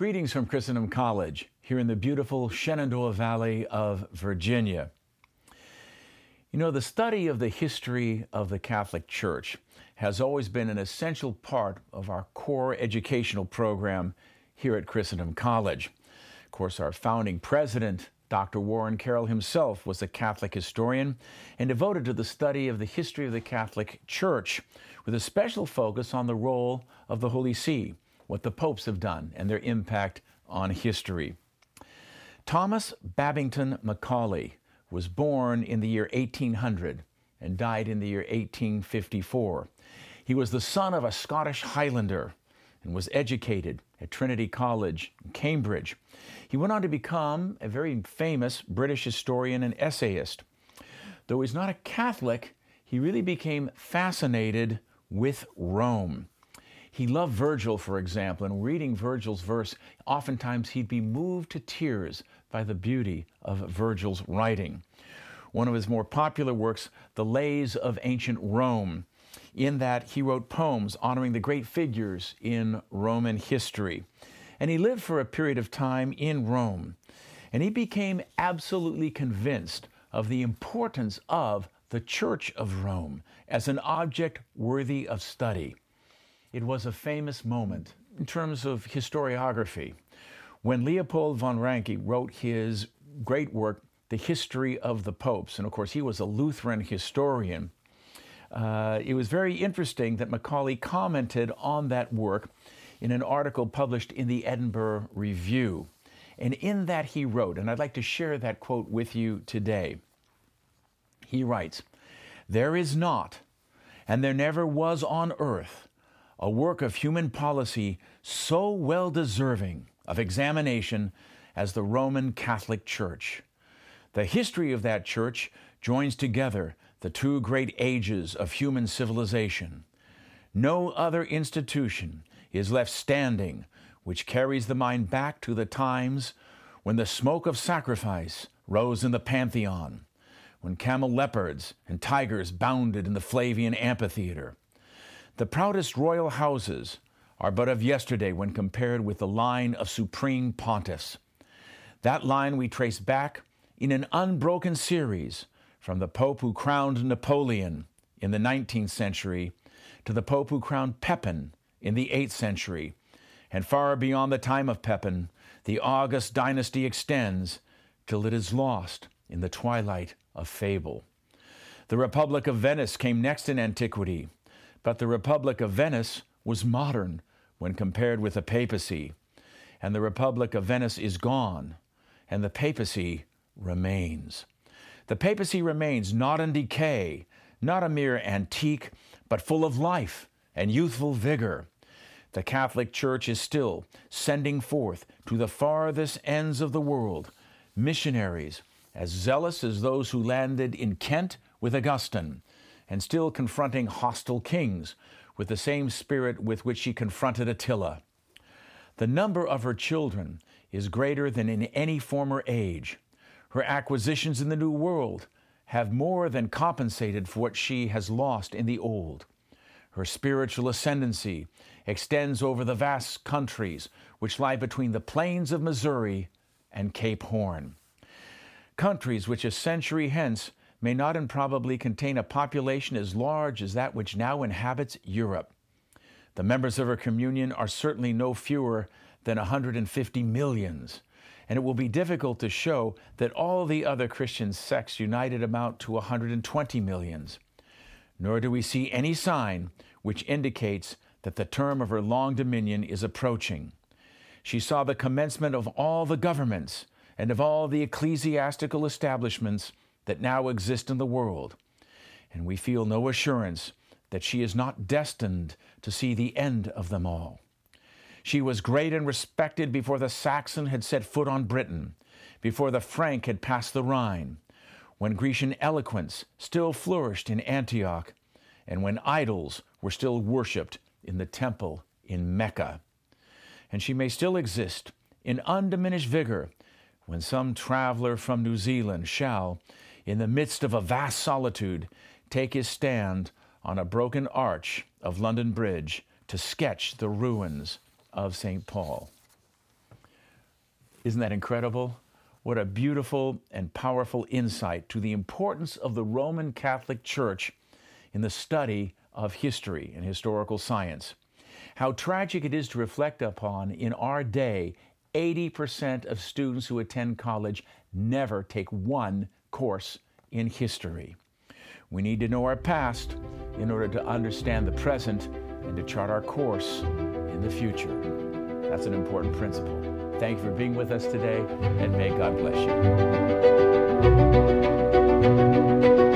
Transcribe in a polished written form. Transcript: Greetings from Christendom College, here in the beautiful Shenandoah Valley of Virginia. You know, the study of the history of the Catholic Church has always been an essential part of our core educational program here at Christendom College. Of course, our founding president, Dr. Warren Carroll himself, was a Catholic historian and devoted to the study of the history of the Catholic Church, with a special focus on the role of the Holy See, what the popes have done and their impact on history. Thomas Babington Macaulay was born in the year 1800 and died in the year 1854. He was the son of a Scottish Highlander and was educated at Trinity College, Cambridge. He went on to become a very famous British historian and essayist. Though he's not a Catholic, he really became fascinated with Rome. He loved Virgil, for example, and reading Virgil's verse, oftentimes he'd be moved to tears by the beauty of Virgil's writing. One of his more popular works, The Lays of Ancient Rome, in that he wrote poems honoring the great figures in Roman history. And he lived for a period of time in Rome, and he became absolutely convinced of the importance of the Church of Rome as an object worthy of study. It was a famous moment in terms of historiography when Leopold von Ranke wrote his great work, The History of the Popes. And of course, he was a Lutheran historian. It was very interesting that Macaulay commented on that work in an article published in the Edinburgh Review. And in that he wrote, and I'd like to share that quote with you today. He writes, "There is not, and there never was on earth, a work of human policy so well deserving of examination as the Roman Catholic Church. The history of that Church joins together the two great ages of human civilization. No other institution is left standing which carries the mind back to the times when the smoke of sacrifice rose in the Pantheon, when camel leopards and tigers bounded in the Flavian amphitheater. The proudest royal houses are but of yesterday when compared with the line of supreme pontiffs. That line we trace back in an unbroken series from the Pope who crowned Napoleon in the 19th century to the Pope who crowned Pepin in the 8th century. And far beyond the time of Pepin, the August dynasty extends till it is lost in the twilight of fable. The Republic of Venice came next in antiquity, but the Republic of Venice was modern when compared with the papacy, and the Republic of Venice is gone, and the papacy remains. The papacy remains not in decay, not a mere antique, but full of life and youthful vigor. The Catholic Church is still sending forth to the farthest ends of the world missionaries as zealous as those who landed in Kent with Augustine, and still confronting hostile kings with the same spirit with which she confronted Attila. The number of her children is greater than in any former age. Her acquisitions in the New World have more than compensated for what she has lost in the Old. Her spiritual ascendancy extends over the vast countries which lie between the plains of Missouri and Cape Horn. Countries which a century hence may not improbably contain a population as large as that which now inhabits Europe. The members of her communion are certainly no fewer than 150 millions, and it will be difficult to show that all the other Christian sects united amount to 120 millions. Nor do we see any sign which indicates that the term of her long dominion is approaching. She saw the commencement of all the governments and of all the ecclesiastical establishments that now exist in the world, and we feel no assurance that she is not destined to see the end of them all. She was great and respected before the Saxon had set foot on Britain, before the Frank had passed the Rhine, when Grecian eloquence still flourished in Antioch, and when idols were still worshipped in the temple in Mecca. And she may still exist in undiminished vigor when some traveler from New Zealand shall, in the midst of a vast solitude, take his stand on a broken arch of London Bridge to sketch the ruins of St. Paul." Isn't that incredible? What a beautiful and powerful insight to the importance of the Roman Catholic Church in the study of history and historical science. How tragic it is to reflect upon in our day, 80% of students who attend college never take one course in history. We need to know our past in order to understand the present and to chart our course in the future. That's an important principle. Thank you for being with us today, and may God bless you.